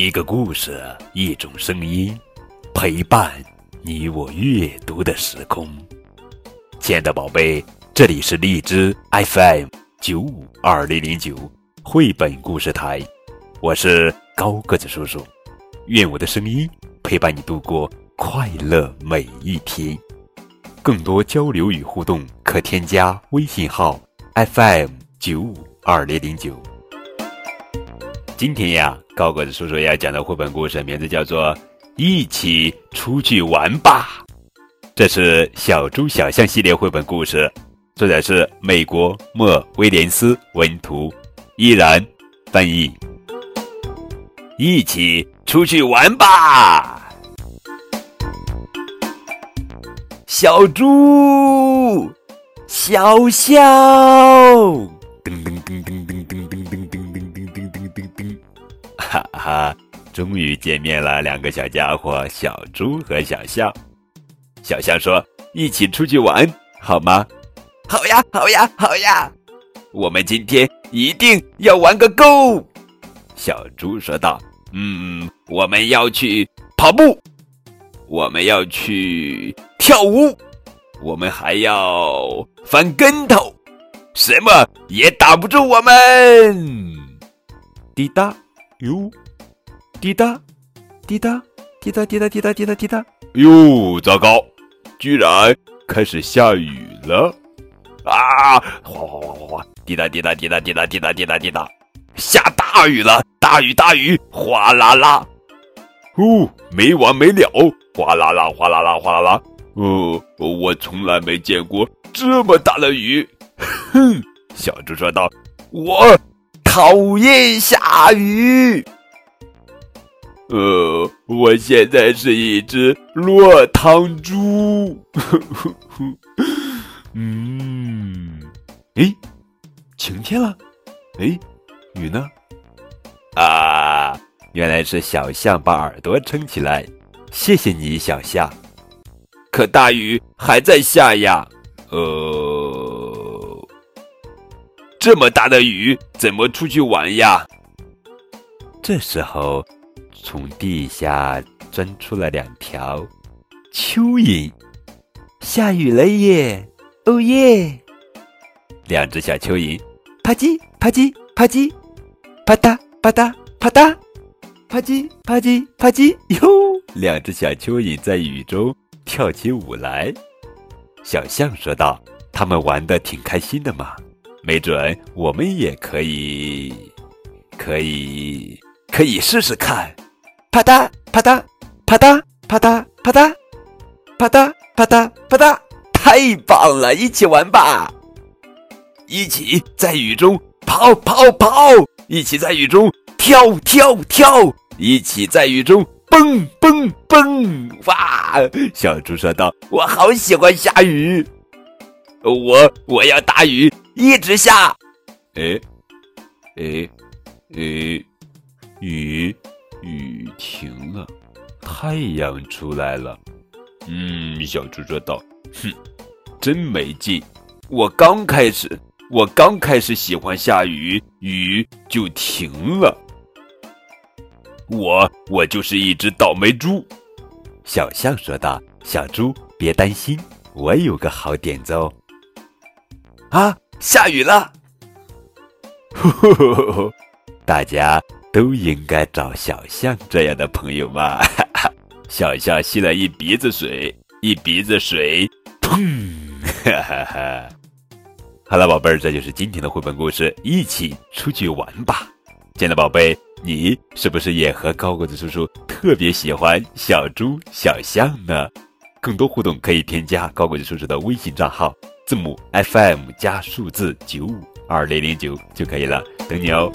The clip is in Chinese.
一个故事，一种声音，陪伴你我阅读的时空。亲爱的宝贝，这里是荔枝 FM952009 绘本故事台，我是高个子叔叔，愿我的声音陪伴你度过快乐每一天。更多交流与互动可添加微信号 FM952009。 今天呀，高个子叔叔要讲的绘本故事名字叫做一起出去玩吧。这是小猪小象系列绘本故事，作者是美国莫威廉斯文图，依然翻译。一起出去玩吧！小猪，小象，噔噔噔噔噔噔噔噔噔噔噔噔噔，哈哈！终于见面了，两个小家伙，小猪和小象。小象说：“一起出去玩，好吗？”“好呀，好呀，好呀！”“我们今天一定要玩个够！”小猪说道。我们要去跑步，我们要去跳舞，我们还要翻跟头，什么也打不住我们。滴答哟，滴答滴答滴答滴答滴答滴答滴答，哟，糟糕，居然开始下雨了啊！哗哗哗哗，滴答滴答滴答滴答滴答滴答滴答，下大雨了，大雨大雨，哗啦啦，没完没了，哗啦啦哗啦啦哗啦啦，我从来没见过这么大的雨。哼，小猪说道，我讨厌下雨。我现在是一只落汤猪。晴天了，雨呢？啊，原来是小象把耳朵撑起来，谢谢你，小象。可大雨还在下呀，这么大的雨怎么出去玩呀？这时候，从地下钻出了两条蚯蚓。下雨了耶，哦耶！两只小蚯蚓，啪叽啪叽啪叽，啪嗒啪嗒啪嗒，啪叽啪叽啪叽，哟！两只小蚯蚓在雨中跳起舞来。小象说道：“他们玩得挺开心的嘛，没准我们也可以试试看。”啪嗒啪嗒啪嗒啪嗒啪嗒啪嗒啪嗒啪嗒，太棒了！一起玩吧，一起在雨中跑跑跑，一起在雨中跳跳跳，一起在雨中蹦蹦蹦！哇！小猪说道：“我好喜欢下雨，我要大雨一直下。”雨停了，太阳出来了。小猪说道：“哼，真没劲！我刚开始喜欢下雨，雨就停了。我就是一只倒霉猪。”小象说道：“小猪，别担心，我有个好点子哦。”啊，下雨了！大家都应该找小象这样的朋友嘛！小象吸了一鼻子水，砰！哈哈哈！好了，宝贝儿，这就是今天的绘本故事，一起出去玩吧。亲爱的宝贝，你是不是也和高个子叔叔特别喜欢小猪小象呢？更多互动可以添加高个子叔叔的微信账号，字母 FM 加数字952009就可以了，等你哦。